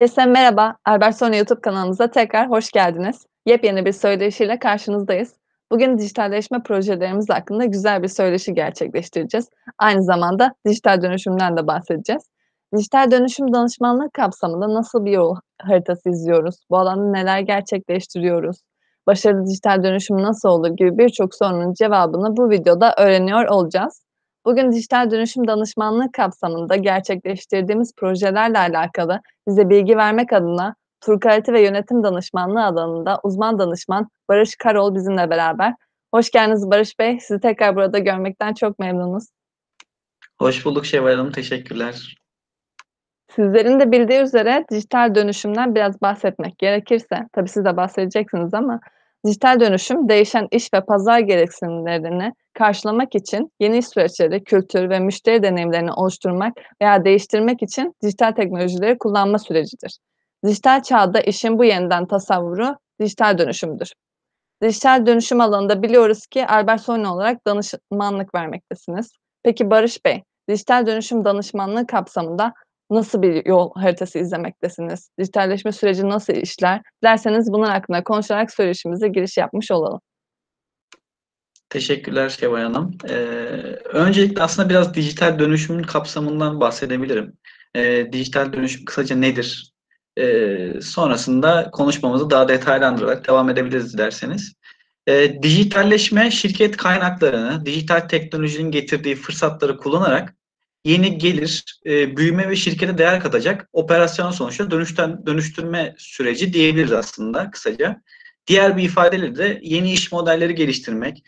Herkese merhaba, Albertsonya YouTube kanalımıza tekrar hoş geldiniz. Yepyeni bir söyleşiyle karşınızdayız. Bugün dijitalleşme projelerimiz hakkında güzel bir söyleşi gerçekleştireceğiz. Aynı zamanda dijital dönüşümden de bahsedeceğiz. Dijital dönüşüm danışmanlığı kapsamında nasıl bir yol haritası izliyoruz? Bu alanda neler gerçekleştiriyoruz? Başarılı dijital dönüşüm nasıl olur gibi birçok sorunun cevabını bu videoda öğreniyor olacağız. Bugün dijital dönüşüm danışmanlığı kapsamında gerçekleştirdiğimiz projelerle alakalı bize bilgi vermek adına Tur Kalite ve Yönetim Danışmanlığı alanında uzman danışman Barış Karol bizimle beraber. Hoş geldiniz Barış Bey. Sizi tekrar burada görmekten çok memnunuz. Hoş bulduk Şevval Hanım. Teşekkürler. Sizlerin de bildiği üzere dijital dönüşümden biraz bahsetmek gerekirse, tabii siz de bahsedeceksiniz ama dijital dönüşüm değişen iş ve pazar gereksinimlerini karşılamak için yeni iş süreçleri, kültür ve müşteri deneyimlerini oluşturmak veya değiştirmek için dijital teknolojileri kullanma sürecidir. Dijital çağda işin bu yeniden tasavvuru dijital dönüşümdür. Dijital dönüşüm alanında biliyoruz ki Albertsonya olarak danışmanlık vermektesiniz. Peki Barış Bey, dijital dönüşüm danışmanlığı kapsamında nasıl bir yol haritası izlemektesiniz? Dijitalleşme süreci nasıl işler? Dilerseniz bunun hakkında konuşarak söyleşimize giriş yapmış olalım. Teşekkürler Şevval Hanım. Öncelikle aslında biraz dijital dönüşümün kapsamından bahsedebilirim. Dijital dönüşüm kısaca nedir? Sonrasında konuşmamızı daha detaylandırarak devam edebiliriz dilerseniz. Dijitalleşme şirket kaynaklarını, dijital teknolojinin getirdiği fırsatları kullanarak yeni gelir, büyüme ve şirkete değer katacak operasyonel sonuçta dönüştürme süreci diyebiliriz aslında kısaca. Diğer bir ifadeyle de yeni iş modelleri geliştirmek,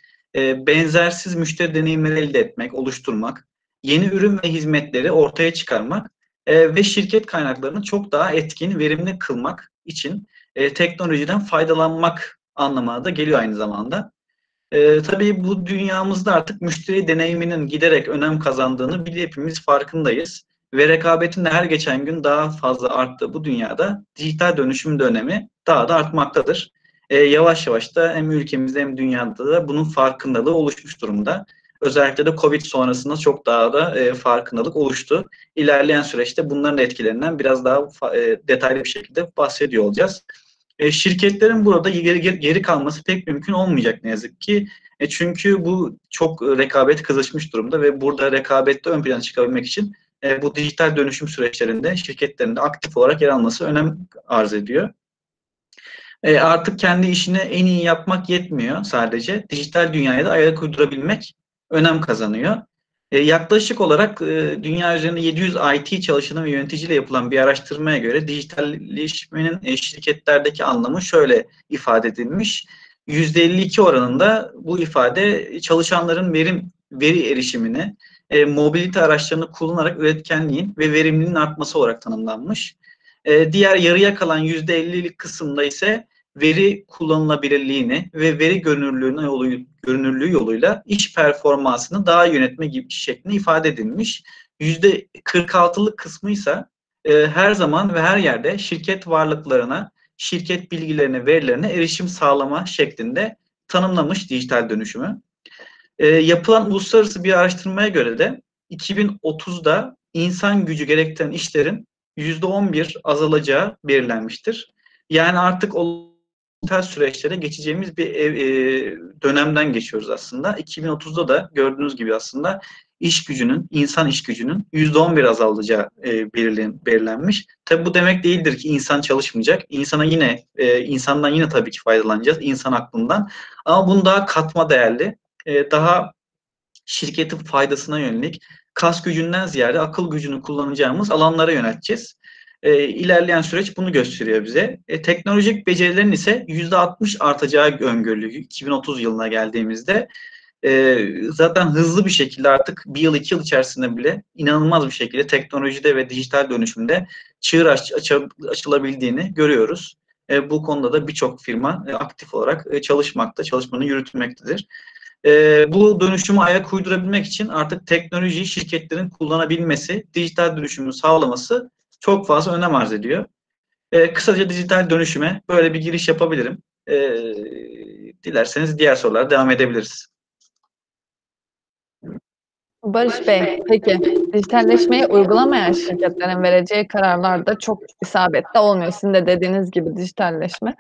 benzersiz müşteri deneyimleri elde etmek, oluşturmak, yeni ürün ve hizmetleri ortaya çıkarmak ve şirket kaynaklarını çok daha etkin, verimli kılmak için teknolojiden faydalanmak anlamına da geliyor aynı zamanda. Tabii bu dünyamızda artık müşteri deneyiminin giderek önem kazandığını hepimiz farkındayız. Ve rekabetin de her geçen gün daha fazla arttığı bu dünyada dijital dönüşüm de önemi daha da artmaktadır. Yavaş yavaş da hem ülkemizde hem dünyada da bunun farkındalığı oluşmuş durumda. Özellikle de Covid sonrasında çok daha da farkındalık oluştu. İlerleyen süreçte bunların etkilerinden biraz daha detaylı bir şekilde bahsediyor olacağız. Şirketlerin burada geri kalması pek mümkün olmayacak ne yazık ki. Çünkü bu çok rekabet kızışmış durumda ve burada rekabette ön plana çıkabilmek için bu dijital dönüşüm süreçlerinde şirketlerin de aktif olarak yer alması önem arz ediyor. Artık kendi işini en iyi yapmak yetmiyor sadece. Dijital dünyaya da ayak uydurabilmek önem kazanıyor. Yaklaşık olarak dünya üzerinde 700 IT çalışanı ve yöneticiyle yapılan bir araştırmaya göre dijitalleşmenin şirketlerdeki anlamı şöyle ifade edilmiş. %52 oranında bu ifade çalışanların veri erişimini, mobilite araçlarını kullanarak üretkenliğin ve verimliliğin artması olarak tanımlanmış. Diğer yarıya kalan %50'lik kısımda ise veri kullanılabilirliğini ve veri görünürlüğü yoluyla iş performansını daha yönetme gibi şeklinde ifade edilmiş. %46'lık kısmı ise her zaman ve her yerde şirket varlıklarına, şirket bilgilerine, verilerine erişim sağlama şeklinde tanımlamış dijital dönüşümü. Yapılan uluslararası bir araştırmaya göre de 2030'da insan gücü gerektiren işlerin %11 azalacağı belirlenmiştir. Yani artık dijital süreçlere geçeceğimiz bir dönemden geçiyoruz aslında. 2030'da da gördüğünüz gibi aslında insan iş gücünün %11 azalacağı belirlenmiş. Tabi bu demek değildir ki insan çalışmayacak. İnsandan yine tabii ki faydalanacağız, insan aklından. Ama bunu daha katma değerli, daha şirketin faydasına yönelik kas gücünden ziyade akıl gücünü kullanacağımız alanlara yönelteceğiz. İlerleyen süreç bunu gösteriyor bize. Teknolojik becerilerin ise %60 artacağı öngörülüyor 2030 yılına geldiğimizde. Zaten hızlı bir şekilde artık bir yıl iki yıl içerisinde bile inanılmaz bir şekilde teknolojide ve dijital dönüşümde çığır açılabildiğini görüyoruz. Bu konuda da birçok firma aktif olarak çalışmanı yürütmektedir. Bu dönüşümü ayak uydurabilmek için artık teknolojiyi şirketlerin kullanabilmesi, dijital dönüşümü sağlaması çok fazla önem arz ediyor. Kısaca dijital dönüşüme böyle bir giriş yapabilirim. Dilerseniz diğer sorulara devam edebiliriz. Barış Bey, peki dijitalleşmeyi uygulamayan şirketlerin vereceği kararlar da çok isabetli olmuyor. Sizin de dediğiniz gibi dijitalleşme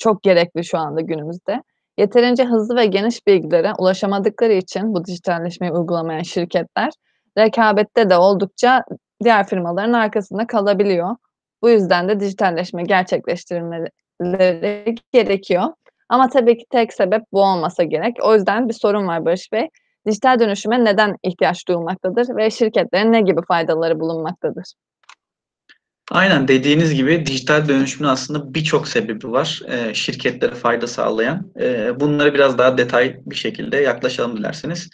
çok gerekli şu anda günümüzde. Yeterince hızlı ve geniş bilgilere ulaşamadıkları için bu dijitalleşmeyi uygulamayan şirketler rekabette de oldukça diğer firmaların arkasında kalabiliyor. Bu yüzden de dijitalleşme gerçekleştirilmeleri gerekiyor. Ama tabii ki tek sebep bu olmasa gerek. O yüzden bir sorun var Barış Bey. Dijital dönüşüme neden ihtiyaç duyulmaktadır ve şirketlerin ne gibi faydaları bulunmaktadır? Aynen dediğiniz gibi dijital dönüşümün aslında birçok sebebi var şirketlere fayda sağlayan. Bunlara biraz daha detaylı bir şekilde yaklaşalım dilerseniz.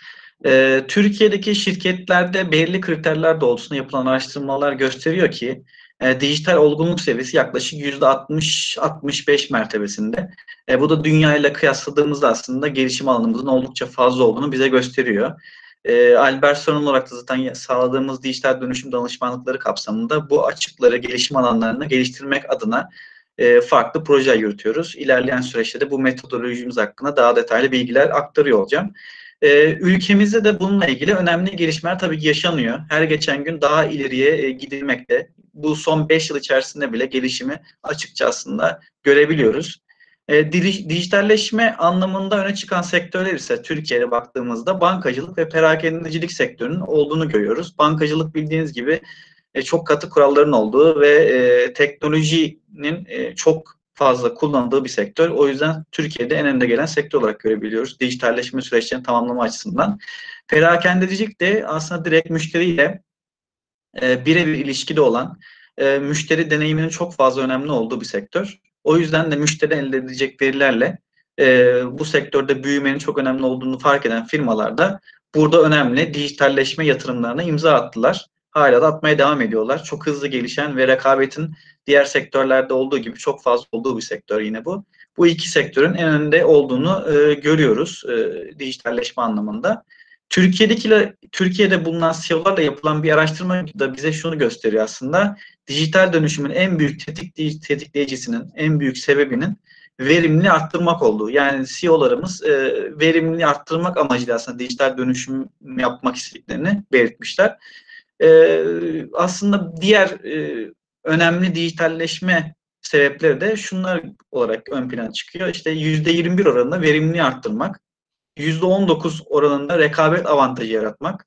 Türkiye'deki şirketlerde belirli kriterler doğrultusunda yapılan araştırmalar gösteriyor ki dijital olgunluk seviyesi yaklaşık %60-65 mertebesinde. Bu da dünyayla kıyasladığımızda aslında gelişim alanımızın oldukça fazla olduğunu bize gösteriyor. Albert Soni olarak da zaten sağladığımız dijital dönüşüm danışmanlıkları kapsamında bu açıkları, gelişim alanlarını geliştirmek adına farklı projeler yürütüyoruz. İlerleyen süreçte de bu metodolojimiz hakkında daha detaylı bilgiler aktarıyor olacağım. Ülkemizde de bununla ilgili önemli gelişmeler tabii ki yaşanıyor. Her geçen gün daha ileriye gidilmekte. Bu son 5 yıl içerisinde bile gelişimi açıkça aslında görebiliyoruz. Dijitalleşme anlamında öne çıkan sektörler ise Türkiye'ye baktığımızda bankacılık ve perakendecilik sektörünün olduğunu görüyoruz. Bankacılık bildiğiniz gibi çok katı kuralların olduğu ve teknolojinin çok fazla kullanıldığı bir sektör. O yüzden Türkiye'de en önde gelen sektör olarak görebiliyoruz dijitalleşme süreçlerini tamamlama açısından. Perakendecilik de aslında direkt müşteriyle birebir ilişkide olan, müşteri deneyiminin çok fazla önemli olduğu bir sektör. O yüzden de müşteriden elde edilecek verilerle bu sektörde büyümenin çok önemli olduğunu fark eden firmalar da burada önemli dijitalleşme yatırımlarına imza attılar. Hala da atmaya devam ediyorlar. Çok hızlı gelişen ve rekabetin diğer sektörlerde olduğu gibi çok fazla olduğu bir sektör yine bu. Bu iki sektörün en önde olduğunu görüyoruz dijitalleşme anlamında. Türkiye'de bulunan CEO'larla yapılan bir araştırma da bize şunu gösteriyor aslında. Dijital dönüşümün en büyük tetikleyicisinin, en büyük sebebinin verimliliği arttırmak olduğu. Yani CEO'larımız verimliliği arttırmak amacıyla aslında dijital dönüşüm yapmak istediklerini belirtmişler. Aslında diğer önemli dijitalleşme sebepleri de şunlar olarak ön plana çıkıyor. İşte %21 oranında verimliliği arttırmak. %19 oranında rekabet avantajı yaratmak,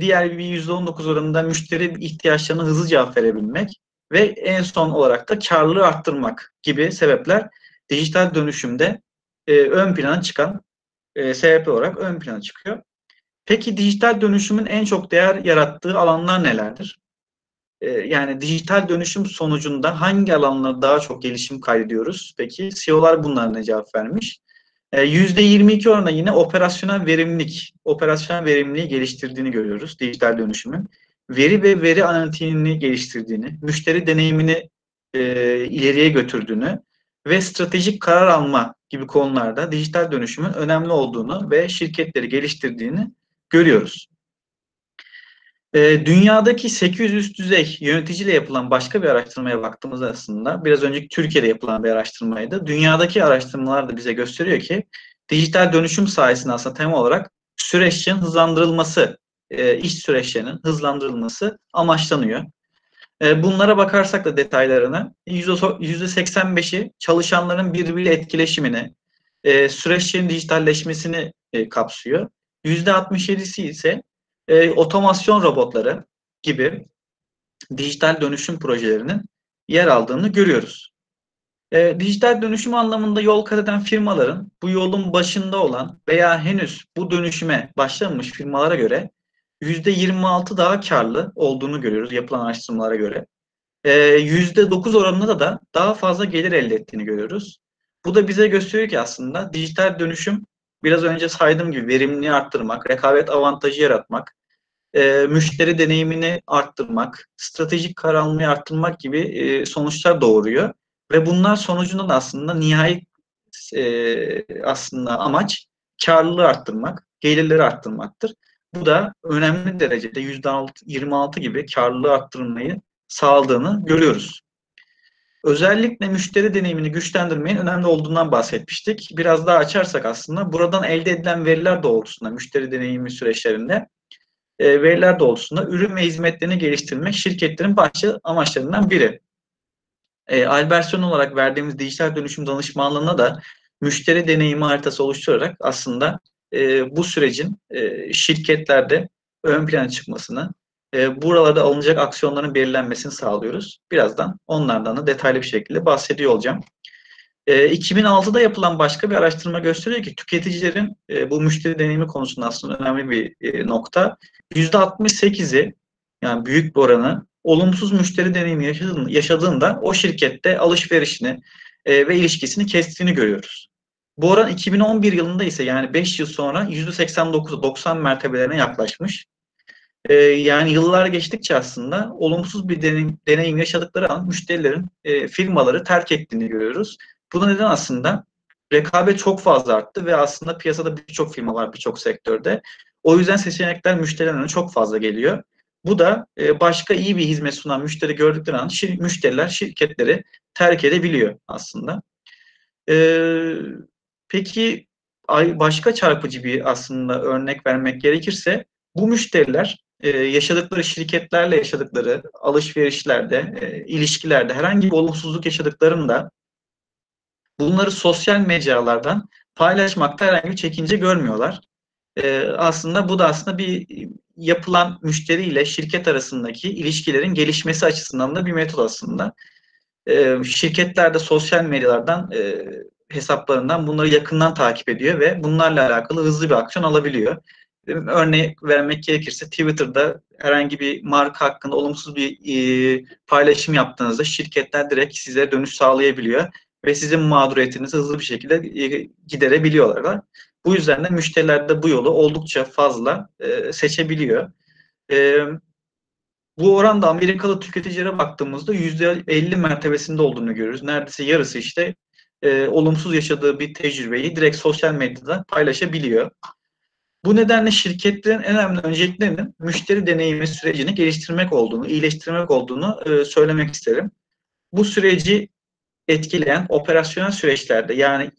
diğer bir %19 oranında müşteri ihtiyaçlarına hızlı cevap verebilmek ve en son olarak da karlılığı arttırmak gibi sebepler dijital dönüşümde ön plana çıkan sebep olarak ön plana çıkıyor. Peki dijital dönüşümün en çok değer yarattığı alanlar nelerdir? Yani dijital dönüşüm sonucunda hangi alanlarda daha çok gelişim kaydediyoruz? Peki CEO'lar bunlara ne cevap vermiş? %22 oranında yine operasyonel verimliliği geliştirdiğini görüyoruz dijital dönüşümün. Veri ve veri analitiğini geliştirdiğini, müşteri deneyimini ileriye götürdüğünü ve stratejik karar alma gibi konularda dijital dönüşümün önemli olduğunu ve şirketleri geliştirdiğini görüyoruz. Dünyadaki 800 üst düzey yöneticiyle yapılan başka bir araştırmaya baktığımızda aslında biraz önceki Türkiye'de yapılan bir araştırmaydı. Dünyadaki araştırmalar da bize gösteriyor ki dijital dönüşüm sayesinde aslında temel olarak süreçlerin hızlandırılması, iş süreçlerinin hızlandırılması amaçlanıyor. Bunlara bakarsak da detaylarına %85'i çalışanların birbiriyle etkileşimini, süreçlerin dijitalleşmesini kapsıyor. %67'si ise otomasyon robotları gibi dijital dönüşüm projelerinin yer aldığını görüyoruz. Dijital dönüşüm anlamında yol kat eden firmaların bu yolun başında olan veya henüz bu dönüşüme başlamamış firmalara göre %26 daha karlı olduğunu görüyoruz yapılan araştırmalara göre. %9 oranında da daha fazla gelir elde ettiğini görüyoruz. Bu da bize gösteriyor ki aslında dijital dönüşüm biraz önce saydığım gibi verimliliği arttırmak, rekabet avantajı yaratmak, müşteri deneyimini arttırmak, stratejik karar almayı arttırmak gibi sonuçlar doğuruyor. Ve bunlar sonucunda da aslında nihai aslında amaç karlılığı arttırmak, gelirleri arttırmaktır. Bu da önemli derecede %26 gibi karlılığı arttırmayı sağladığını görüyoruz. Özellikle müşteri deneyimini güçlendirmenin önemli olduğundan bahsetmiştik. Biraz daha açarsak aslında buradan elde edilen veriler doğrultusunda, müşteri deneyimi süreçlerinde veriler doğrultusunda ürün ve hizmetlerini geliştirmek şirketlerin başlı amaçlarından biri. Albertson olarak verdiğimiz dijital dönüşüm danışmanlığına da müşteri deneyimi haritası oluşturarak aslında bu sürecin şirketlerde ön plana çıkmasını, buralarda alınacak aksiyonların belirlenmesini sağlıyoruz. Birazdan onlardan da detaylı bir şekilde bahsediyor olacağım. 2006'da yapılan başka bir araştırma gösteriyor ki tüketicilerin bu müşteri deneyimi konusunda aslında önemli bir nokta. %68'i, yani büyük bir oranı, olumsuz müşteri deneyimi yaşadığında o şirkette alışverişini ve ilişkisini kestiğini görüyoruz. Bu oran 2011 yılında ise, yani 5 yıl sonra %89'a 90 mertebelerine yaklaşmış. Yani yıllar geçtikçe aslında olumsuz bir deneyim yaşadıkları an müşterilerin firmaları terk ettiğini görüyoruz. Buna neden aslında rekabet çok fazla arttı ve aslında piyasada birçok firma var, birçok sektörde. O yüzden seçenekler müşterilerine çok fazla geliyor. Bu da başka iyi bir hizmet sunan müşteri gördükleri an müşteriler şirketleri terk edebiliyor aslında. Peki başka çarpıcı bir aslında örnek vermek gerekirse, bu müşteriler yaşadıkları şirketlerle yaşadıkları alışverişlerde, ilişkilerde herhangi bir olumsuzluk yaşadıklarında bunları sosyal mecralardan paylaşmakta herhangi bir çekince görmüyorlar. Aslında bu da aslında bir yapılan müşteri ile şirket arasındaki ilişkilerin gelişmesi açısından da bir metot aslında. Şirketlerde sosyal medyalardan, hesaplarından bunları yakından takip ediyor ve bunlarla alakalı hızlı bir aksiyon alabiliyor. Örnek vermek gerekirse Twitter'da herhangi bir marka hakkında olumsuz bir paylaşım yaptığınızda şirketler direkt size dönüş sağlayabiliyor ve sizin mağduriyetinizi hızlı bir şekilde giderebiliyorlar. Bu yüzden de müşteriler de bu yolu oldukça fazla seçebiliyor. Bu oranda Amerikalı tüketicilere baktığımızda %50 mertebesinde olduğunu görüyoruz. Neredeyse yarısı işte olumsuz yaşadığı bir tecrübeyi direkt sosyal medyada paylaşabiliyor. Bu nedenle şirketlerin en önemli önceliklerinin müşteri deneyimi sürecini geliştirmek olduğunu, iyileştirmek olduğunu söylemek isterim. Bu süreci etkileyen operasyonel süreçlerde, yani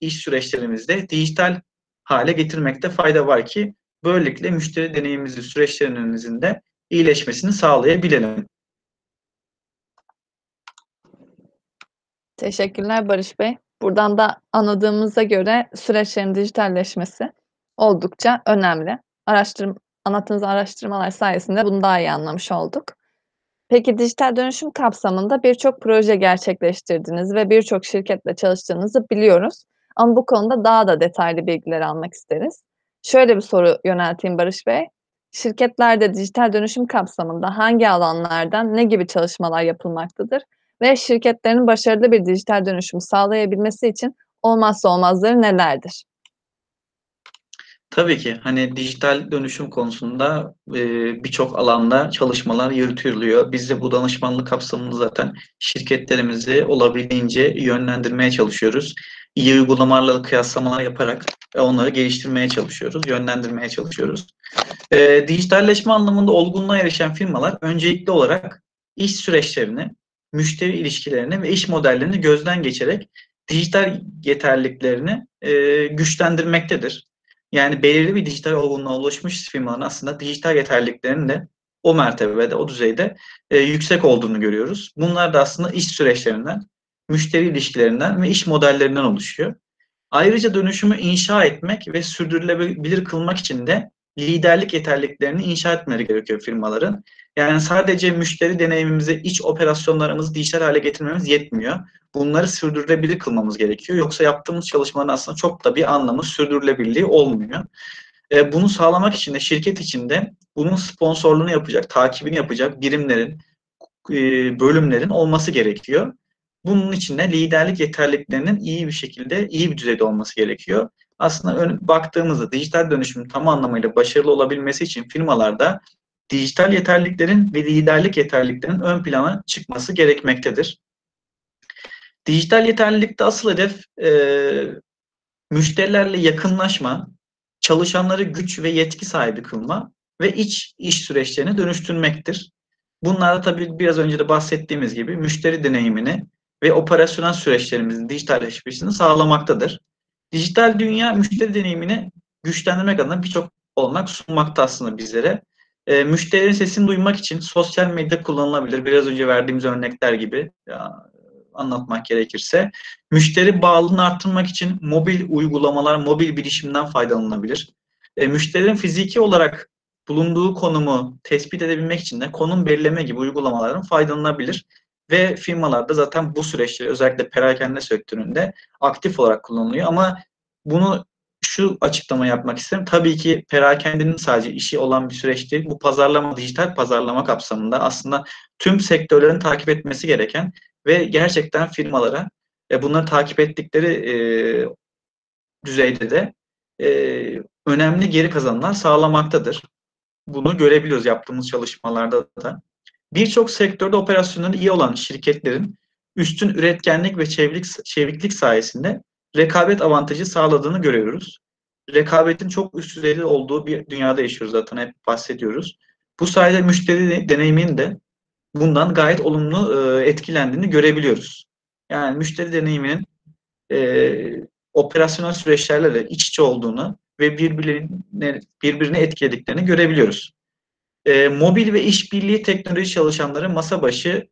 iş süreçlerimizde dijital hale getirmekte fayda var ki böylelikle müşteri deneyimimizi süreçlerimizin de iyileşmesini sağlayabilelim. Teşekkürler Barış Bey. Buradan da anladığımıza göre süreçlerin dijitalleşmesi oldukça önemli. Anlattığınız araştırmalar sayesinde bunu daha iyi anlamış olduk. Peki dijital dönüşüm kapsamında birçok proje gerçekleştirdiniz ve birçok şirketle çalıştığınızı biliyoruz. Ama bu konuda daha da detaylı bilgiler almak isteriz. Şöyle bir soru yönelteyim Barış Bey. Şirketlerde dijital dönüşüm kapsamında hangi alanlardan ne gibi çalışmalar yapılmaktadır? Ve şirketlerin başarılı bir dijital dönüşüm sağlayabilmesi için olmazsa olmazları nelerdir? Tabii ki hani dijital dönüşüm konusunda birçok alanda çalışmalar yürütülüyor. Biz de bu danışmanlık kapsamında zaten şirketlerimizi olabildiğince yönlendirmeye çalışıyoruz. İyi uygulamalarla kıyaslamalar yaparak onları geliştirmeye çalışıyoruz, yönlendirmeye çalışıyoruz. Dijitalleşme anlamında olgunluğa erişen firmalar öncelikli olarak iş süreçlerini, müşteri ilişkilerini ve iş modellerini gözden geçirerek dijital yeterliliklerini güçlendirmektedir. Yani belirli bir dijital olgunluğa ulaşmış firmaların aslında dijital yeterliliklerinin de o mertebede, o düzeyde yüksek olduğunu görüyoruz. Bunlar da aslında iş süreçlerinden, müşteri ilişkilerinden ve iş modellerinden oluşuyor. Ayrıca dönüşümü inşa etmek ve sürdürülebilir kılmak için de liderlik yeterliliklerini inşa etmeleri gerekiyor firmaların. Yani sadece müşteri deneyimimizi, iç operasyonlarımızı dijital hale getirmemiz yetmiyor. Bunları sürdürülebilir kılmamız gerekiyor. Yoksa yaptığımız çalışmaların aslında çok da bir anlamı, sürdürülebilirliği olmuyor. Bunu sağlamak için de şirket içinde bunun sponsorluğunu yapacak, takibini yapacak birimlerin, bölümlerin olması gerekiyor. Bunun için de liderlik yeterliliklerinin iyi bir şekilde, iyi bir düzeyde olması gerekiyor. Aslında baktığımızda dijital dönüşümün tam anlamıyla başarılı olabilmesi için firmalarda dijital yeterliliklerin ve liderlik yeterliliklerinin ön plana çıkması gerekmektedir. Dijital yeterlilikte asıl hedef müşterilerle yakınlaşma, çalışanları güç ve yetki sahibi kılma ve iş süreçlerini dönüştürmektir. Bunlar da tabii biraz önce de bahsettiğimiz gibi müşteri deneyimini, ve operasyonel süreçlerimizin dijitalleşmesini sağlamaktadır. Dijital dünya müşteri deneyimini güçlendirmek adına birçok olanak sunmakta aslında bizlere. Müşterinin sesini duymak için sosyal medya kullanılabilir. Biraz önce verdiğimiz örnekler gibi anlatmak gerekirse. Müşteri bağlılığını artırmak için mobil uygulamalar, mobil bilişimden faydalanılabilir. Müşterinin fiziki olarak bulunduğu konumu tespit edebilmek için de konum belirleme gibi uygulamaların faydalanılabilir. Ve firmalarda zaten bu süreçleri özellikle perakende sektöründe aktif olarak kullanılıyor. Ama bunu şu açıklama yapmak isterim. Tabii ki perakendenin sadece işi olan bir süreç değil. Bu pazarlama, dijital pazarlama kapsamında aslında tüm sektörlerin takip etmesi gereken ve gerçekten firmalara bunları takip ettikleri düzeyde de önemli geri kazanımlar sağlamaktadır. Bunu görebiliyoruz yaptığımız çalışmalarda da. Birçok sektörde operasyonları iyi olan şirketlerin üstün üretkenlik ve çeviklik sayesinde rekabet avantajı sağladığını görüyoruz. Rekabetin çok üst düzeyli olduğu bir dünyada yaşıyoruz zaten, hep bahsediyoruz. Bu sayede müşteri deneyiminin de bundan gayet olumlu etkilendiğini görebiliyoruz. Yani müşteri deneyiminin operasyonel süreçlerle de iç içe olduğunu ve birbirini etkilediklerini görebiliyoruz. Mobil ve işbirliği teknoloji çalışanları masa başı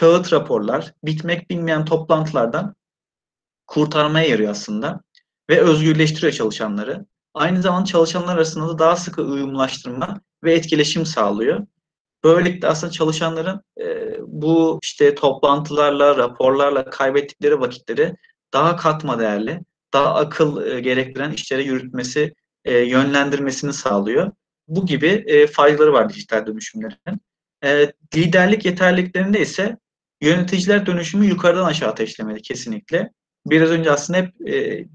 kağıt raporlar, bitmek bilmeyen toplantılardan kurtarmaya yarıyor aslında ve özgürleştiriyor çalışanları. Aynı zamanda çalışanlar arasında da daha sıkı uyumlaştırma ve etkileşim sağlıyor. Böylelikle aslında çalışanların bu işte toplantılarla, raporlarla kaybettikleri vakitleri daha katma değerli, daha akıl gerektiren işlere yürütmesi, yönlendirmesini sağlıyor. Bu gibi faydaları var dijital dönüşümlerin. Liderlik yeterliliklerinde ise yöneticiler dönüşümü yukarıdan aşağı ateşlemeli kesinlikle. Biraz önce aslında hep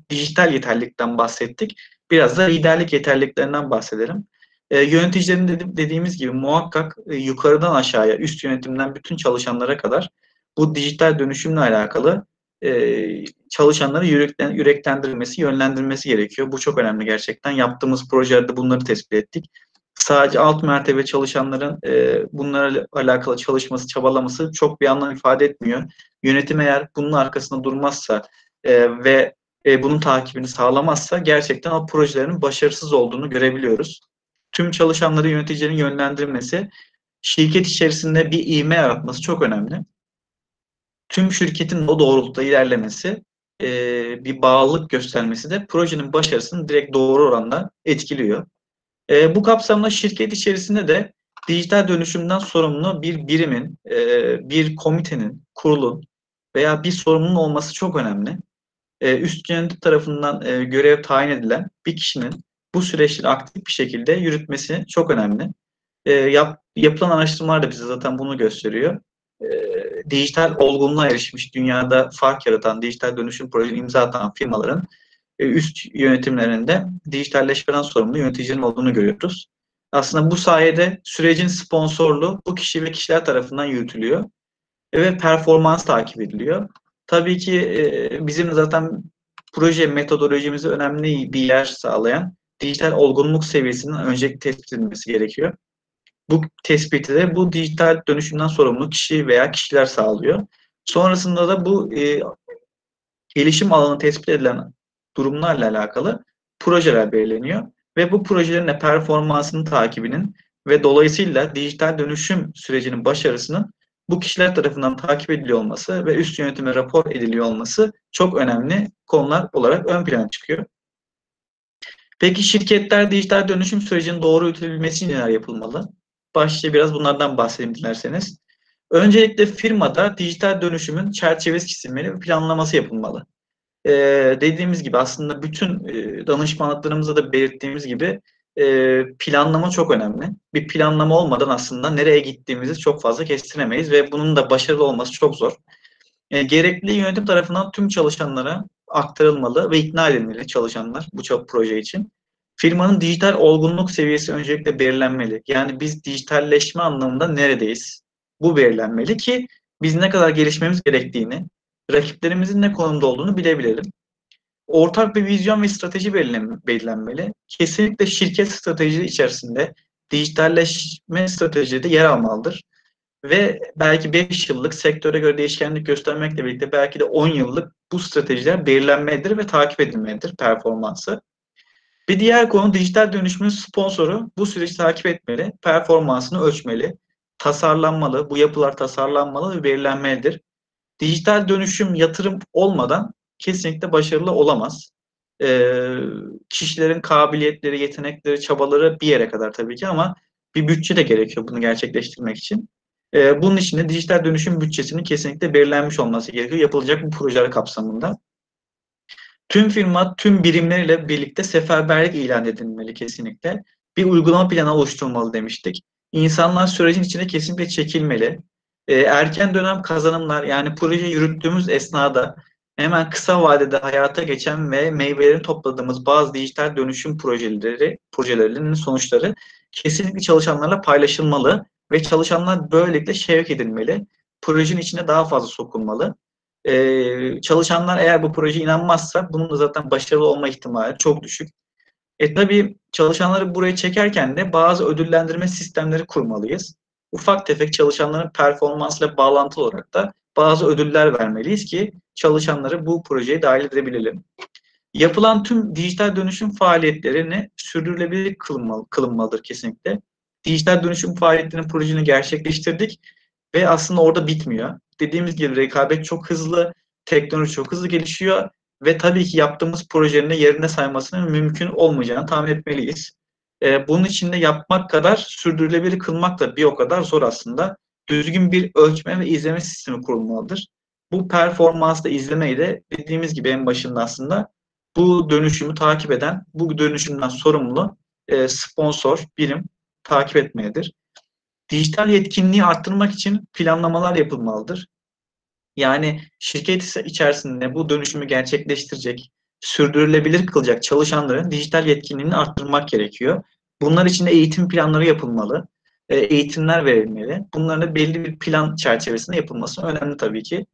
dijital yeterlilikten bahsettik. Biraz da liderlik yeterliliklerinden bahsedelim. Yöneticilerin dediğimiz gibi muhakkak yukarıdan aşağıya, üst yönetimden bütün çalışanlara kadar bu dijital dönüşümle alakalı çalışanları yüreklendirmesi, yönlendirmesi gerekiyor. Bu çok önemli gerçekten. Yaptığımız projelerde bunları tespit ettik. Sadece alt mertebe çalışanların bunlara alakalı çalışması, çabalaması çok bir anlam ifade etmiyor. Yönetim eğer bunun arkasında durmazsa ve bunun takibini sağlamazsa gerçekten o projelerin başarısız olduğunu görebiliyoruz. Tüm çalışanları yöneticilerin yönlendirmesi, şirket içerisinde bir ivme yaratması çok önemli. Tüm şirketin o doğrultuda ilerlemesi, bir bağlılık göstermesi de projenin başarısını direkt doğru oranda etkiliyor. Bu kapsamda şirket içerisinde de dijital dönüşümden sorumlu bir birimin, bir komitenin, kurulun veya bir sorumlunun olması çok önemli. Üst yönetim tarafından görev tayin edilen bir kişinin bu süreçleri aktif bir şekilde yürütmesi çok önemli. Yapılan araştırmalar da bize zaten bunu gösteriyor. Dijital olgunluğa erişmiş, dünyada fark yaratan, dijital dönüşüm projesini imza atan firmaların üst yönetimlerinde dijitalleşmeden sorumlu yöneticilerin olduğunu görüyoruz. Aslında bu sayede sürecin sponsorluğu bu kişi ve kişiler tarafından yürütülüyor ve performans takip ediliyor. Tabii ki bizim zaten proje metodolojimize önemli bir yer sağlayan dijital olgunluk seviyesinin öncelikle tespit edilmesi gerekiyor. Bu tespiti de bu dijital dönüşümden sorumlu kişi veya kişiler sağlıyor. Sonrasında da bu gelişim alanı tespit edilen durumlarla alakalı projeler belirleniyor ve bu projelerin performansının takibinin ve dolayısıyla dijital dönüşüm sürecinin başarısının bu kişiler tarafından takip ediliyor olması ve üst yönetime rapor ediliyor olması çok önemli konular olarak ön plana çıkıyor. Peki şirketler dijital dönüşüm sürecinin doğru yürütülebilmesi için neler yapılmalı? Başlıca biraz bunlardan bahsedeyim dilerseniz. Öncelikle firmada dijital dönüşümün çerçevesi çizilmeli ve planlaması yapılmalı. Dediğimiz gibi aslında bütün danışmanlıklarımızda da belirttiğimiz gibi planlama çok önemli. Bir planlama olmadan aslında nereye gittiğimizi çok fazla kestiremeyiz ve bunun da başarılı olması çok zor. Gerekli yönetim tarafından tüm çalışanlara aktarılmalı ve ikna edilmeli çalışanlar bu proje için. Firmanın dijital olgunluk seviyesi öncelikle belirlenmeli. Yani biz dijitalleşme anlamında neredeyiz? Bu belirlenmeli ki biz ne kadar gelişmemiz gerektiğini, rakiplerimizin ne konumda olduğunu bilebilelim. Ortak bir vizyon ve strateji belirlenmeli. Kesinlikle şirket stratejileri içerisinde dijitalleşme stratejileri de yer almalıdır. Ve belki 5 yıllık sektöre göre değişkenlik göstermekle birlikte belki de 10 yıllık bu stratejiler belirlenmelidir ve takip edilmelidir performansı. Bir diğer konu dijital dönüşümün sponsoru bu süreci takip etmeli, performansını ölçmeli, tasarlanmalı, bu yapılar tasarlanmalı ve belirlenmelidir. Dijital dönüşüm yatırım olmadan kesinlikle başarılı olamaz. Kişilerin kabiliyetleri, yetenekleri, çabaları bir yere kadar tabii ki ama bir bütçe de gerekiyor bunu gerçekleştirmek için. Bunun için de dijital dönüşüm bütçesinin kesinlikle belirlenmiş olması gerekiyor yapılacak bu projeler kapsamında. Tüm firma, tüm birimleriyle birlikte seferberlik ilan edilmeli kesinlikle. Bir uygulama planı oluşturulmalı demiştik. İnsanlar sürecin içine kesinlikle çekilmeli. Erken dönem kazanımlar, yani proje yürüttüğümüz esnada hemen kısa vadede hayata geçen ve meyvelerini topladığımız bazı dijital dönüşüm projelerinin sonuçları kesinlikle çalışanlarla paylaşılmalı ve çalışanlar böylelikle şevk edilmeli. Projenin içine daha fazla sokulmalı. Çalışanlar eğer bu projeye inanmazsa bunun da zaten başarılı olma ihtimali çok düşük. Tabii çalışanları buraya çekerken de bazı ödüllendirme sistemleri kurmalıyız. Ufak tefek çalışanların performansla bağlantılı olarak da bazı ödüller vermeliyiz ki çalışanları bu projeye dahil edebilelim. Yapılan tüm dijital dönüşüm faaliyetlerini sürdürülebilir kılınmalıdır kesinlikle. Dijital dönüşüm faaliyetlerinin projesini gerçekleştirdik ve aslında orada bitmiyor. Dediğimiz gibi rekabet çok hızlı, teknoloji çok hızlı gelişiyor ve tabii ki yaptığımız projenin yerine saymasının mümkün olmayacağını tahmin etmeliyiz. Bunun için de yapmak kadar sürdürülebilir kılmak da bir o kadar zor aslında. Düzgün bir ölçme ve izleme sistemi kurulmalıdır. Bu performansla izlemeyi de dediğimiz gibi en başında aslında bu dönüşümü takip eden, bu dönüşümden sorumlu sponsor, birim takip etmelidir. Dijital yetkinliği arttırmak için planlamalar yapılmalıdır. Yani şirket ise içerisinde bu dönüşümü gerçekleştirecek, sürdürülebilir kılacak çalışanların dijital yetkinliğini arttırmak gerekiyor. Bunlar için de eğitim planları yapılmalı, eğitimler verilmeli. Bunların da belli bir plan çerçevesinde yapılması önemli tabii ki.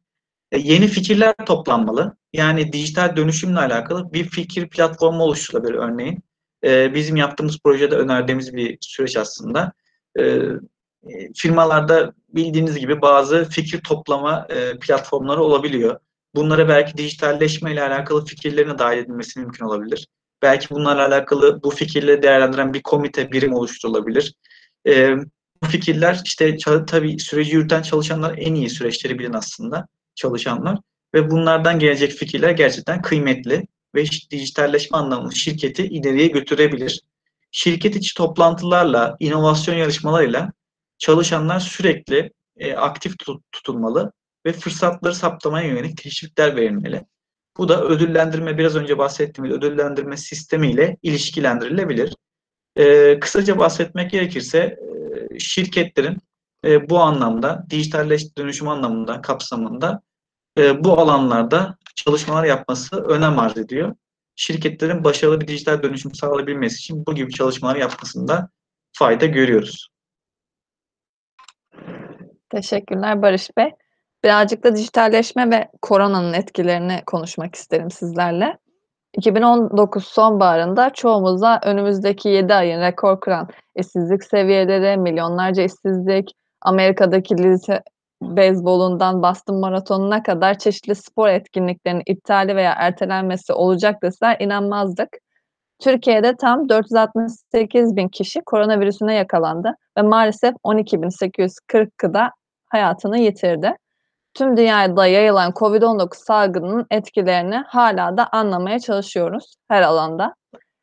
Yeni fikirler toplanmalı. Yani dijital dönüşümle alakalı bir fikir platformu oluşturulabilir örneğin. Bizim yaptığımız projede önerdiğimiz bir süreç aslında. Firmalarda bildiğiniz gibi bazı fikir toplama platformları olabiliyor. Bunlara belki dijitalleşme ile alakalı fikirlerine dahil edilmesi mümkün olabilir. Belki bunlarla alakalı bu fikirleri değerlendiren bir komite, birim oluşturulabilir. Bu fikirler işte tabii süreci yürüten çalışanlar en iyi süreçleri bilen aslında çalışanlar. Ve bunlardan gelecek fikirler gerçekten kıymetli ve dijitalleşme anlamında şirketi ileriye götürebilir. Şirket içi toplantılarla, inovasyon yarışmalarıyla çalışanlar sürekli aktif tutulmalı ve fırsatları saptamaya yönelik teşvikler verilmeli. Bu da ödüllendirme, biraz önce bahsettiğimiz ödüllendirme sistemiyle ilişkilendirilebilir. Kısaca bahsetmek gerekirse şirketlerin bu anlamda, dijitalleşme dönüşüm anlamında, kapsamında bu alanlarda çalışmalar yapması önem arz ediyor. Şirketlerin başarılı bir dijital dönüşüm sağlayabilmesi için bu gibi çalışmalar yapmasında fayda görüyoruz. Teşekkürler Barış Bey. Birazcık da dijitalleşme ve koronanın etkilerini konuşmak isterim sizlerle. 2019 sonbaharında çoğumuzda önümüzdeki 7 ayın rekor kıran işsizlik seviyeleri, milyonlarca işsizlik, Amerika'daki lise beyzbolundan Boston Maratonu'na kadar çeşitli spor etkinliklerinin iptali veya ertelenmesi olacak deseler inanmazdık. Türkiye'de tam 468.000 kişi koronavirüsüne yakalandı ve maalesef 12.840'ı da hayatını yitirdi. Tüm dünyada yayılan COVID-19 salgınının etkilerini hala da anlamaya çalışıyoruz her alanda.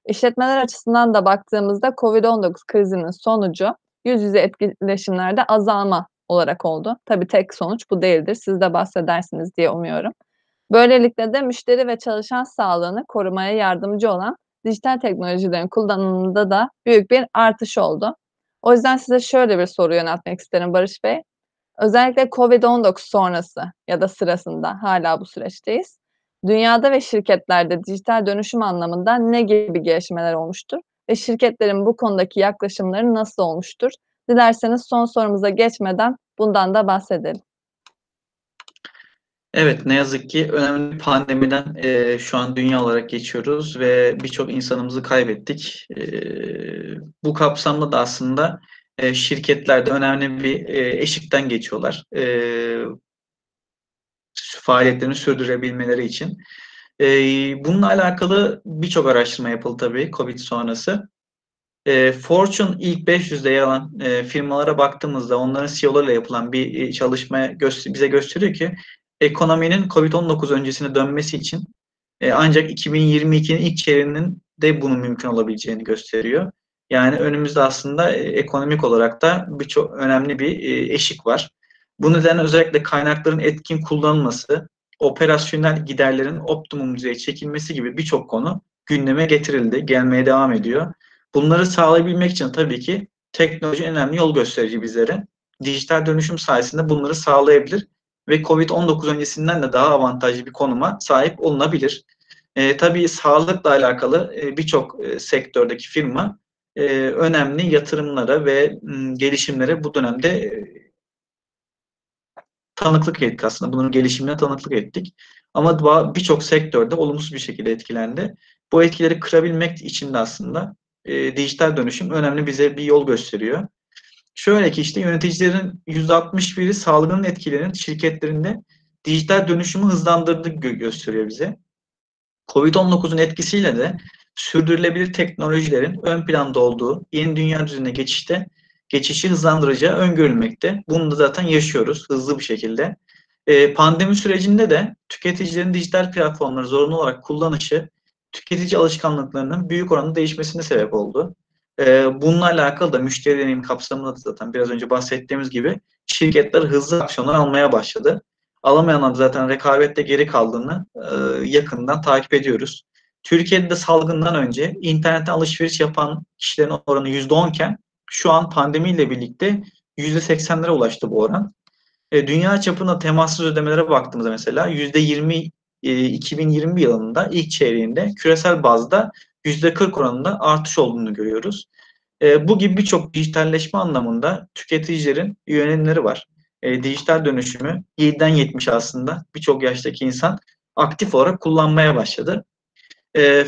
İşletmeler açısından da baktığımızda COVID-19 krizinin sonucu yüz yüze etkileşimlerde azalma olarak oldu. Tabii tek sonuç bu değildir. Siz de bahsedersiniz diye umuyorum. Böylelikle de müşteri ve çalışan sağlığını korumaya yardımcı olan dijital teknolojilerin kullanımında da büyük bir artış oldu. O yüzden size şöyle bir soru yöneltmek isterim Barış Bey. Özellikle COVID-19 sonrası ya da sırasında hala bu süreçteyiz. Dünyada ve şirketlerde dijital dönüşüm anlamında ne gibi gelişmeler olmuştur? Ve şirketlerin bu konudaki yaklaşımları nasıl olmuştur? Dilerseniz son sorumuza geçmeden bundan da bahsedelim. Evet, ne yazık ki önemli bir pandemiden şu an dünya olarak geçiyoruz ve birçok insanımızı kaybettik. Bu kapsamda da aslında şirketlerde önemli bir eşikten geçiyorlar. Faaliyetlerini sürdürebilmeleri için. Bununla alakalı birçok araştırma yapıldı tabii COVID sonrası. Fortune ilk 500'de yer alan firmalara baktığımızda onların CEO'larıyla yapılan bir çalışma bize gösteriyor ki ekonominin COVID-19 öncesine dönmesi için ancak 2022'nin ilk çeyreğinin de bunun mümkün olabileceğini gösteriyor. Yani önümüzde aslında ekonomik olarak da birçok önemli bir eşik var. Bu nedenle özellikle kaynakların etkin kullanılması, operasyonel giderlerin optimum düzeye çekilmesi gibi birçok konu gündeme getirildi, gelmeye devam ediyor. Bunları sağlayabilmek için tabii ki teknoloji önemli yol gösterici bizlere. Dijital dönüşüm sayesinde bunları sağlayabilir ve COVID-19 öncesinden de daha avantajlı bir konuma sahip olunabilir. Tabii sağlıkla alakalı birçok sektördeki firma önemli yatırımlara ve gelişimlere bu dönemde tanıklık ettik aslında. Bunun gelişimine tanıklık ettik. Ama birçok sektörde olumsuz bir şekilde etkilendi. Bu etkileri kırabilmek için de aslında dijital dönüşüm önemli bize bir yol gösteriyor. Şöyle ki işte yöneticilerin %61'i salgının etkilerinin şirketlerinde dijital dönüşümü hızlandırdığını gösteriyor bize. Covid-19'un etkisiyle de sürdürülebilir teknolojilerin ön planda olduğu yeni dünya düzenine geçişi hızlandıracağı öngörülmekte. Bunu da zaten yaşıyoruz hızlı bir şekilde. Pandemi sürecinde de tüketicilerin dijital platformları zorunlu olarak kullanışı tüketici alışkanlıklarının büyük oranda değişmesine sebep oldu. Bununla alakalı da müşteri deneyim kapsamında da zaten biraz önce bahsettiğimiz gibi şirketler hızlı aksiyonlar almaya başladı. Alamayanlar zaten rekabette geri kaldığını yakından takip ediyoruz. Türkiye'de de salgından önce internetten alışveriş yapan kişilerin oranı %10 iken şu an pandemiyle birlikte %80'lere ulaştı bu oran. Dünya çapında temassız ödemelere baktığımızda mesela %20 2020 yılında ilk çeyreğinde küresel bazda %40 oranında artış olduğunu görüyoruz. Bu gibi birçok dijitalleşme anlamında tüketicilerin yönelimleri var. Dijital dönüşümü 7'den 70 aslında birçok yaştaki insan aktif olarak kullanmaya başladı.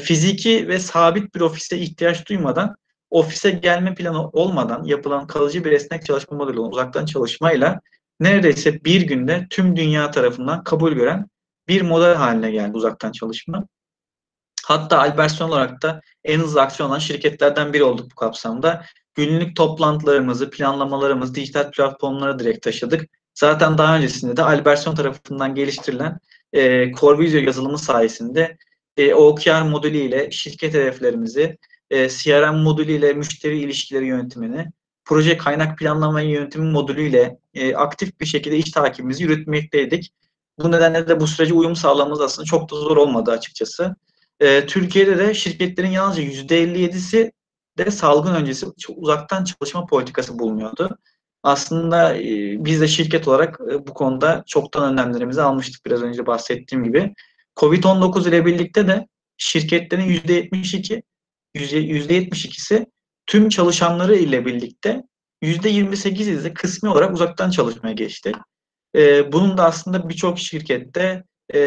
Fiziki ve sabit bir ofise ihtiyaç duymadan, ofise gelme planı olmadan yapılan kalıcı bir esnek çalışma modeli olan uzaktan çalışmayla neredeyse bir günde tüm dünya tarafından kabul gören bir model haline geldi uzaktan çalışma. Hatta Albertsonya olarak da en hızlı aksiyon alan şirketlerden biri olduk bu kapsamda. Günlük toplantılarımızı, planlamalarımızı dijital platformlara direkt taşıdık. Zaten daha öncesinde de Albertsonya tarafından geliştirilen Corvisio yazılımı sayesinde OKR modülüyle şirket hedeflerimizi, CRM modülüyle müşteri ilişkileri yönetimini, proje kaynak planlama yönetimi modülüyle aktif bir şekilde iş takibimizi yürütmekteydik. Bu nedenle de bu sürece uyum sağlamamız aslında çok da zor olmadı açıkçası. Türkiye'de de şirketlerin yalnızca %57'si de salgın öncesi uzaktan çalışma politikası bulunuyordu. Aslında biz de şirket olarak bu konuda çoktan önlemlerimizi almıştık biraz önce bahsettiğim gibi. Covid-19 ile birlikte de şirketlerin %72'si tüm çalışanları ile birlikte %28'i de kısmi olarak uzaktan çalışmaya geçti. Bunun da aslında birçok şirkette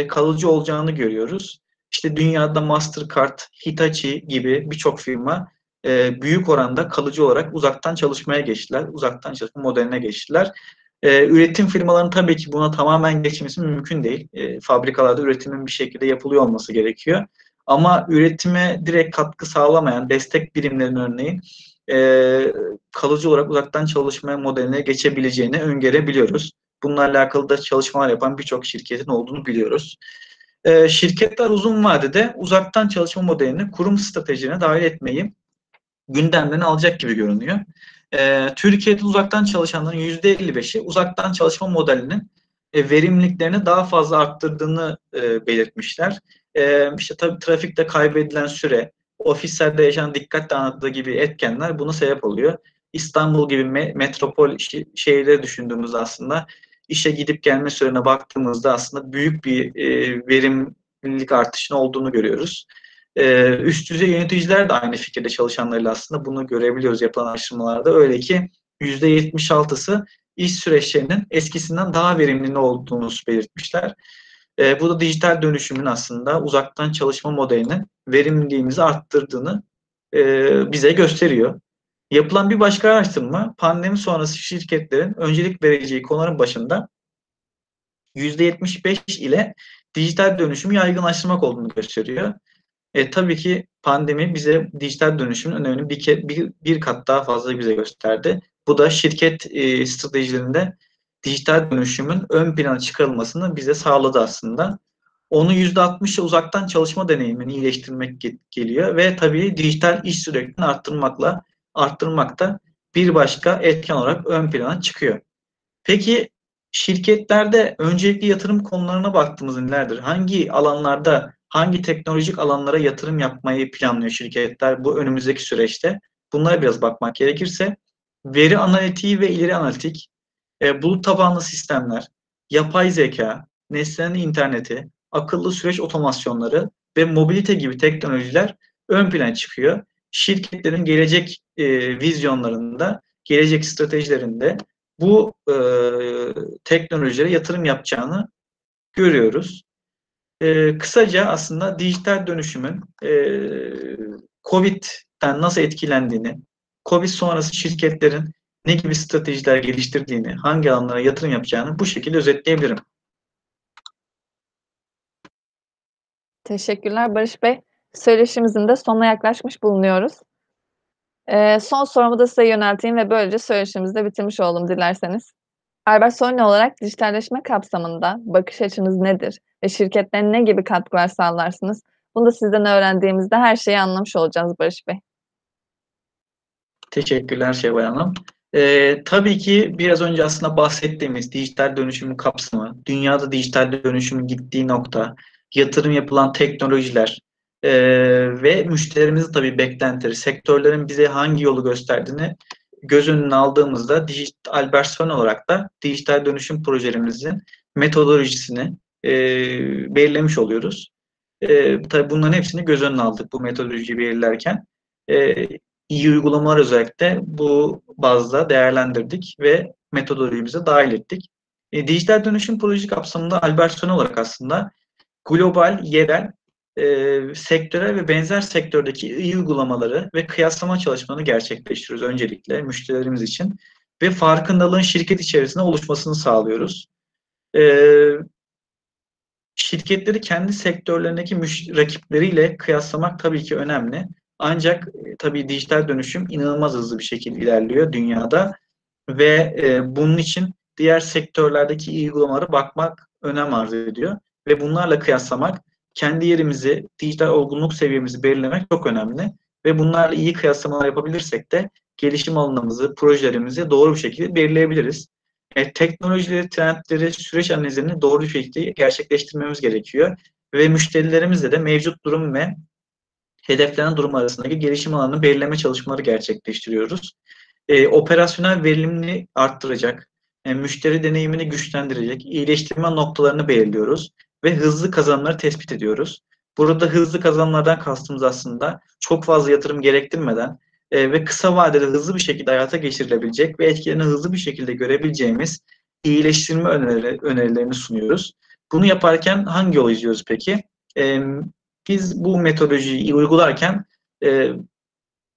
kalıcı olacağını görüyoruz. İşte dünyada Mastercard, Hitachi gibi birçok firma büyük oranda kalıcı olarak uzaktan çalışmaya geçtiler. Uzaktan çalışma modeline geçtiler. Üretim firmalarının tabii ki buna tamamen geçmesi mümkün değil. Fabrikalarda üretimin bir şekilde yapılıyor olması gerekiyor. Ama üretime direkt katkı sağlamayan destek birimlerinin örneğin kalıcı olarak uzaktan çalışma modeline geçebileceğini öngörebiliyoruz. Bununla alakalı da çalışmalar yapan birçok şirketin olduğunu biliyoruz. Şirketler uzun vadede uzaktan çalışma modelini kurum stratejine dahil etmeyi gündemlerine alacak gibi görünüyor. Türkiye'de uzaktan çalışanların %55'i uzaktan çalışma modelinin verimliliklerini daha fazla arttırdığını belirtmişler. İşte tabii trafikte kaybedilen süre, ofislerde yaşanan dikkat dağınıklığı gibi etkenler buna sebep oluyor. İstanbul gibi metropol şehirleri düşündüğümüzde aslında işe gidip gelme sürelerine baktığımızda aslında büyük bir verimlilik artışının olduğunu görüyoruz. Üst düzey yöneticiler de aynı fikirde çalışanlarıyla aslında bunu görebiliyoruz yapılan araştırmalarda. Öyle ki %76'sı iş süreçlerinin eskisinden daha verimli olduğunu belirtmişler. Bu da dijital dönüşümün aslında uzaktan çalışma modelinin verimliliğimizi arttırdığını bize gösteriyor. Yapılan bir başka araştırma, pandemi sonrası şirketlerin öncelik vereceği konuların başında %75 ile dijital dönüşümü yaygınlaştırmak olduğunu gösteriyor. Tabii ki pandemi bize dijital dönüşümün önemini bir kat daha fazla bize gösterdi. Bu da şirket stratejilerinde dijital dönüşümün ön plana çıkarılmasını bize sağladı aslında. Onu %60'la uzaktan çalışma deneyimini iyileştirmek geliyor ve tabii dijital iş sürekliliğini arttırmak da bir başka etken olarak ön plana çıkıyor. Peki şirketlerde öncelikli yatırım konularına baktığımız nelerdir? Hangi alanlarda, hangi teknolojik alanlara yatırım yapmayı planlıyor şirketler bu önümüzdeki süreçte? Bunlara biraz bakmak gerekirse veri analitiği ve ileri analitik, bulut tabanlı sistemler, yapay zeka, nesnelerin interneti, akıllı süreç otomasyonları ve mobilite gibi teknolojiler ön plana çıkıyor. Şirketlerin gelecek vizyonlarında, gelecek stratejilerinde bu teknolojilere yatırım yapacağını görüyoruz. Kısaca aslında dijital dönüşümün COVID'den nasıl etkilendiğini, COVID sonrası şirketlerin ne gibi stratejiler geliştirdiğini, hangi alanlara yatırım yapacağını bu şekilde özetleyebilirim. Teşekkürler Barış Bey. Söyleşimizin de sonuna yaklaşmış bulunuyoruz. Son sorumu da size yönelteyim ve böylece söyleşimizi de bitirmiş olalım dilerseniz. Albert Soni olarak dijitalleşme kapsamında bakış açınız nedir ve şirketlerine ne gibi katkılar sağlarsınız? Bunu da sizden öğrendiğimizde her şeyi anlamış olacağız Barış Bey. Teşekkürler Şevval Hanım. Tabii ki biraz önce aslında bahsettiğimiz dijital dönüşümün kapsamı, dünyada dijital dönüşümün gittiği nokta, yatırım yapılan teknolojiler ve müşterilerimizin tabii beklentileri, sektörlerin bize hangi yolu gösterdiğini göz önüne aldığımızda Albert Soni olarak da dijital dönüşüm projelerimizin metodolojisini belirlemiş oluyoruz. Tabii bunların hepsini göz önüne aldık bu metodolojiyi belirlerken. İyi uygulamalar özellikle bu bazda değerlendirdik ve metodolojimize dahil ettik. Dijital dönüşüm projesi kapsamında Albert Soni olarak aslında global, yerel, sektöre ve benzer sektördeki iyi uygulamaları ve kıyaslama çalışmalarını gerçekleştiriyoruz öncelikle müşterilerimiz için ve farkındalığın şirket içerisinde oluşmasını sağlıyoruz. Şirketleri kendi sektörlerindeki rakipleriyle kıyaslamak tabii ki önemli. Ancak tabii dijital dönüşüm inanılmaz hızlı bir şekilde ilerliyor dünyada ve bunun için diğer sektörlerdeki iyi uygulamalara bakmak önem arz ediyor ve bunlarla kıyaslamak, kendi yerimizi, dijital olgunluk seviyemizi belirlemek çok önemli ve bunlarla iyi kıyaslamalar yapabilirsek de gelişim alanımızı, projelerimizi doğru bir şekilde belirleyebiliriz. Teknolojileri, trendleri, süreç analizlerini doğru bir şekilde gerçekleştirmemiz gerekiyor ve müşterilerimizle de mevcut durum ve hedeflenen durum arasındaki gelişim alanını belirleme çalışmaları gerçekleştiriyoruz. Operasyonel verimliliğini arttıracak, müşteri deneyimini güçlendirecek, iyileştirme noktalarını belirliyoruz ve hızlı kazanımları tespit ediyoruz. Burada hızlı kazanımlardan kastımız aslında çok fazla yatırım gerektirmeden ve kısa vadede hızlı bir şekilde hayata geçirilebilecek ve etkilerini hızlı bir şekilde görebileceğimiz iyileştirme önerilerini sunuyoruz. Bunu yaparken hangi yolu izliyoruz peki? Biz bu metodolojiyi uygularken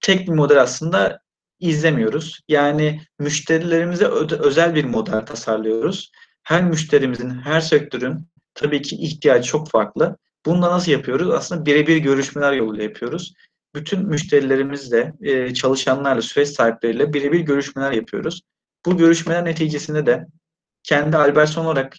tek bir model aslında izlemiyoruz. Yani müşterilerimize özel bir model tasarlıyoruz. Her müşterimizin, her sektörün tabii ki ihtiyaç çok farklı. Bunu da nasıl yapıyoruz? Aslında birebir görüşmeler yoluyla yapıyoruz. Bütün müşterilerimizle, çalışanlarla, süreç sahipleriyle birebir görüşmeler yapıyoruz. Bu görüşmeler neticesinde de kendi Albertson olarak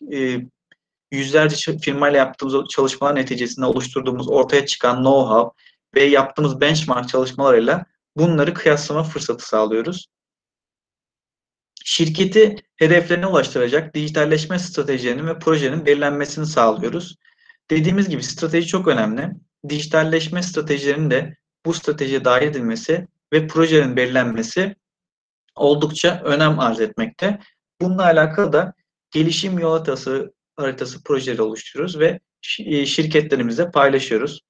yüzlerce firmayla yaptığımız çalışmalar neticesinde oluşturduğumuz ortaya çıkan know-how ve yaptığımız benchmark çalışmalarıyla bunları kıyaslama fırsatı sağlıyoruz. Şirketi hedeflerine ulaştıracak dijitalleşme stratejilerinin ve projenin belirlenmesini sağlıyoruz. Dediğimiz gibi strateji çok önemli. Dijitalleşme stratejilerinin de bu stratejiye dahil edilmesi ve projenin belirlenmesi oldukça önem arz etmekte. Bununla alakalı da gelişim yol haritası projeleri oluşturuyoruz ve şirketlerimizle paylaşıyoruz.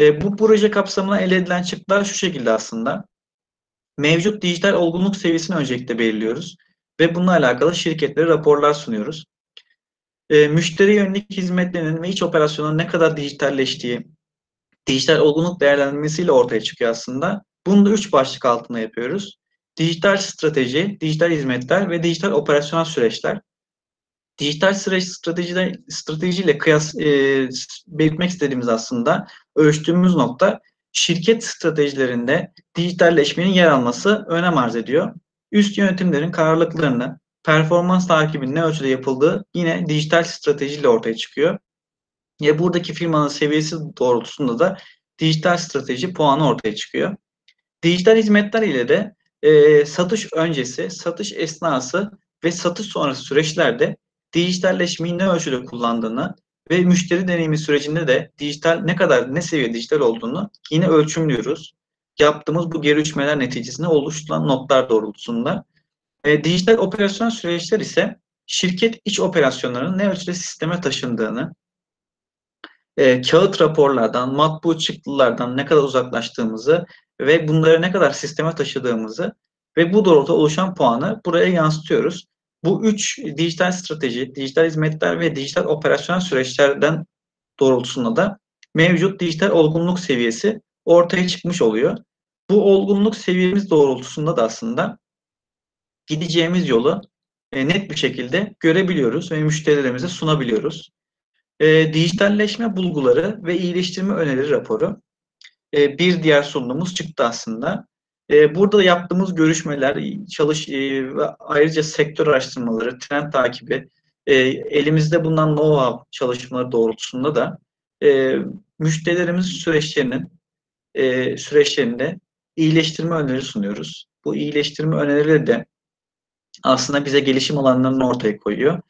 Bu proje kapsamına elde edilen çıktılar şu şekilde aslında. Mevcut dijital olgunluk seviyesini öncelikle belirliyoruz ve bununla alakalı şirketlere raporlar sunuyoruz. Müşteri yönelik hizmetlerinin ve iç operasyonun ne kadar dijitalleştiği, dijital olgunluk değerlendirmesiyle ortaya çıkıyor aslında. Bunu da 3 başlık altında yapıyoruz. dijital strateji, dijital hizmetler ve dijital operasyonel süreçler. Dijital stratejiyle belirtmek istediğimiz aslında ölçtüğümüz nokta şirket stratejilerinde dijitalleşmenin yer alması önem arz ediyor. Üst yönetimlerin kararlılıklarını, performans takibinin ne ölçüde yapıldığı yine dijital stratejiyle ortaya çıkıyor. Ya buradaki firmanın seviyesi doğrultusunda da dijital strateji puanı ortaya çıkıyor. Dijital hizmetler ile de satış öncesi, satış esnası ve satış sonrası süreçlerde dijitalleşmeyi ne ölçüde kullandığını ve müşteri deneyimi sürecinde de dijital ne seviye dijital olduğunu yine ölçümlüyoruz. Yaptığımız bu geri ölçümler neticesinde oluşturulan notlar doğrultusunda. Dijital operasyon süreçler ise şirket iç operasyonlarının ne ölçüde sisteme taşındığını, kağıt raporlardan, matbu çıktılardan ne kadar uzaklaştığımızı ve bunları ne kadar sisteme taşıdığımızı ve bu doğrultuda oluşan puanı buraya yansıtıyoruz. Bu üç dijital strateji, dijital hizmetler ve dijital operasyonel süreçlerden doğrultusunda da mevcut dijital olgunluk seviyesi ortaya çıkmış oluyor. Bu olgunluk seviyemiz doğrultusunda da aslında gideceğimiz yolu net bir şekilde görebiliyoruz ve müşterilerimize sunabiliyoruz. Dijitalleşme bulguları ve iyileştirme önerileri raporu bir diğer sunumumuz çıktı aslında. Burada yaptığımız görüşmeler, ayrıca sektör araştırmaları, trend takibi, elimizde bulunan know-how çalışmaları doğrultusunda da müşterilerimizin süreçlerinde iyileştirme önerileri sunuyoruz. Bu iyileştirme önerileri de aslında bize gelişim alanlarını ortaya koyuyor.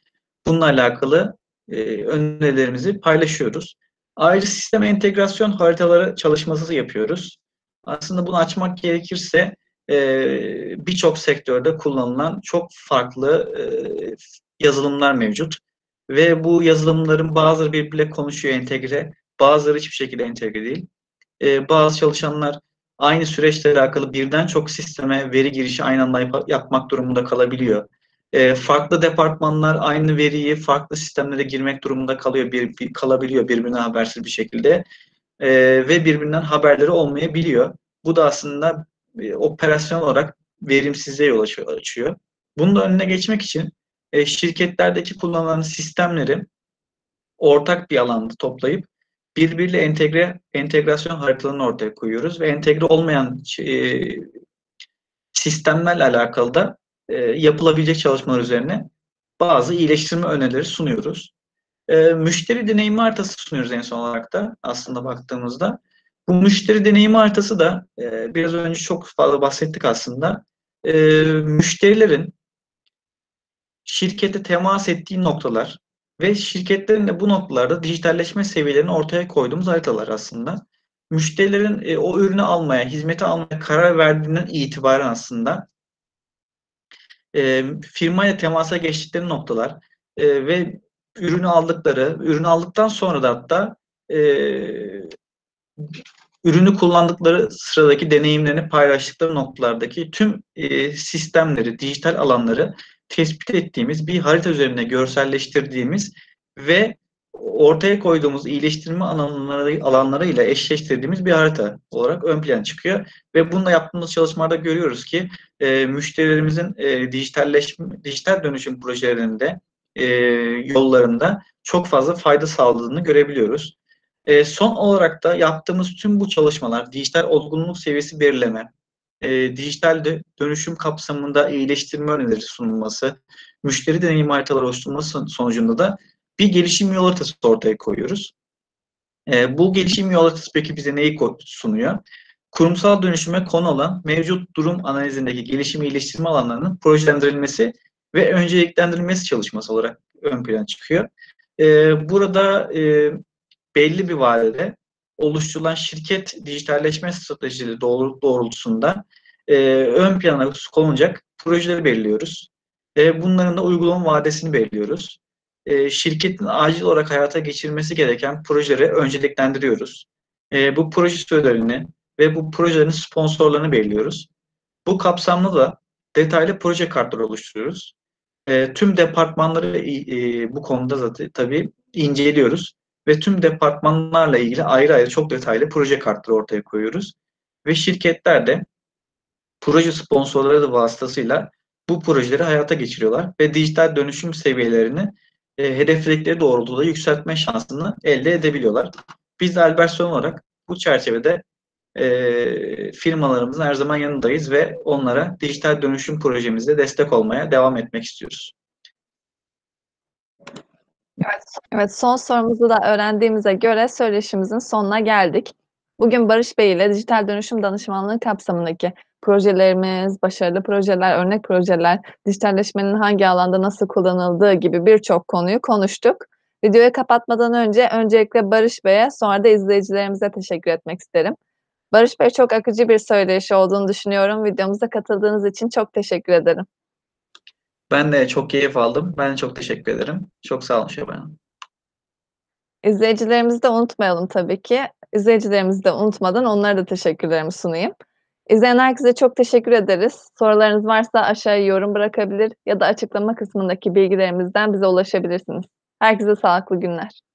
Bununla alakalı önerilerimizi paylaşıyoruz. Ayrıca sisteme entegrasyon haritaları çalışması yapıyoruz. Aslında bunu açmak gerekirse birçok sektörde kullanılan çok farklı yazılımlar mevcut. Ve bu yazılımların bazıları birbiriyle konuşuyor, entegre, bazıları hiçbir şekilde entegre değil. Bazı çalışanlar aynı süreçle alakalı birden çok sisteme veri girişi aynı anda yapmak durumunda kalabiliyor. Farklı departmanlar aynı veriyi farklı sistemlere girmek durumunda kalabiliyor birbirinden habersiz bir şekilde. Ve birbirinden haberleri olmayabiliyor. Bu da aslında operasyonel olarak verimsizliğe yol açıyor. Bunun da önüne geçmek için şirketlerdeki kullanılan sistemleri ortak bir alanda toplayıp birbiriyle entegrasyon haritalarını ortaya koyuyoruz ve entegre olmayan sistemlerle alakalı da yapılabilecek çalışmalar üzerine bazı iyileştirme önerileri sunuyoruz. Müşteri deneyimi haritası sunuyoruz en son olarak da aslında baktığımızda. Bu müşteri deneyimi haritası da biraz önce çok fazla bahsettik aslında. Müşterilerin şirkete temas ettiği noktalar ve şirketlerin de bu noktalarda dijitalleşme seviyelerini ortaya koyduğumuz haritalar aslında. Müşterilerin o ürünü almaya, hizmeti almaya karar verdiğinden itibaren aslında firmayla temasa geçtikleri noktalar ve ürünü aldıktan sonra da hatta ürünü kullandıkları sıradaki deneyimlerini paylaştıkları noktalardaki tüm sistemleri, dijital alanları tespit ettiğimiz bir harita üzerine görselleştirdiğimiz ve ortaya koyduğumuz iyileştirme alanlarıyla eşleştirdiğimiz bir harita olarak ön plana çıkıyor. Ve bununla yaptığımız çalışmalarda görüyoruz ki müşterilerimizin dijital dönüşüm projelerinde yollarında çok fazla fayda sağladığını görebiliyoruz. Son olarak da yaptığımız tüm bu çalışmalar, dijital olgunluk seviyesi belirleme, dijital dönüşüm kapsamında iyileştirme önerileri sunulması, müşteri deneyim haritaları oluşturulması sonucunda da bir gelişim yol haritası ortaya koyuyoruz. Bu gelişim yol haritası peki bize neyi sunuyor? Kurumsal dönüşüme konu olan mevcut durum analizindeki gelişim iyileştirme alanlarının projelendirilmesi ve önceliklendirilmesi çalışması olarak ön plana çıkıyor. Burada belli bir vadede oluşturulan şirket dijitalleşme stratejileri doğrultusunda ön plana konulacak projeleri belirliyoruz. Bunların da uygulama vadesini belirliyoruz. Şirketin acil olarak hayata geçirmesi gereken projeleri önceliklendiriyoruz. Bu proje sürelerini ve bu projelerin sponsorlarını belirliyoruz. Bu kapsamda da detaylı proje kartları oluşturuyoruz. Tüm departmanları bu konuda zaten tabii inceliyoruz ve tüm departmanlarla ilgili ayrı ayrı çok detaylı proje kartları ortaya koyuyoruz. Ve şirketler de proje sponsorları vasıtasıyla bu projeleri hayata geçiriyorlar ve dijital dönüşüm seviyelerini hedefledikleri doğrultuda yükseltme şansını elde edebiliyorlar. Biz de Albertson olarak bu çerçevede firmalarımızın her zaman yanındayız ve onlara dijital dönüşüm projemizde destek olmaya devam etmek istiyoruz. Evet, son sorumuzu da öğrendiğimize göre söyleşimizin sonuna geldik. Bugün Barış Bey ile dijital dönüşüm danışmanlığı kapsamındaki projelerimiz, başarılı projeler, örnek projeler, dijitalleşmenin hangi alanda nasıl kullanıldığı gibi birçok konuyu konuştuk. Videoyu kapatmadan öncelikle Barış Bey'e, sonra da izleyicilerimize teşekkür etmek isterim. Barış Bey, çok akıcı bir söyleşi olduğunu düşünüyorum. Videomuza katıldığınız için çok teşekkür ederim. Ben de çok keyif aldım. Ben de çok teşekkür ederim. Çok sağ olun Şevval Hanım. İzleyicilerimizi de unutmayalım tabii ki. İzleyicilerimizi de unutmadan onlara da teşekkürlerimi sunayım. İzleyen herkese çok teşekkür ederiz. Sorularınız varsa aşağıya yorum bırakabilir ya da açıklama kısmındaki bilgilerimizden bize ulaşabilirsiniz. Herkese sağlıklı günler.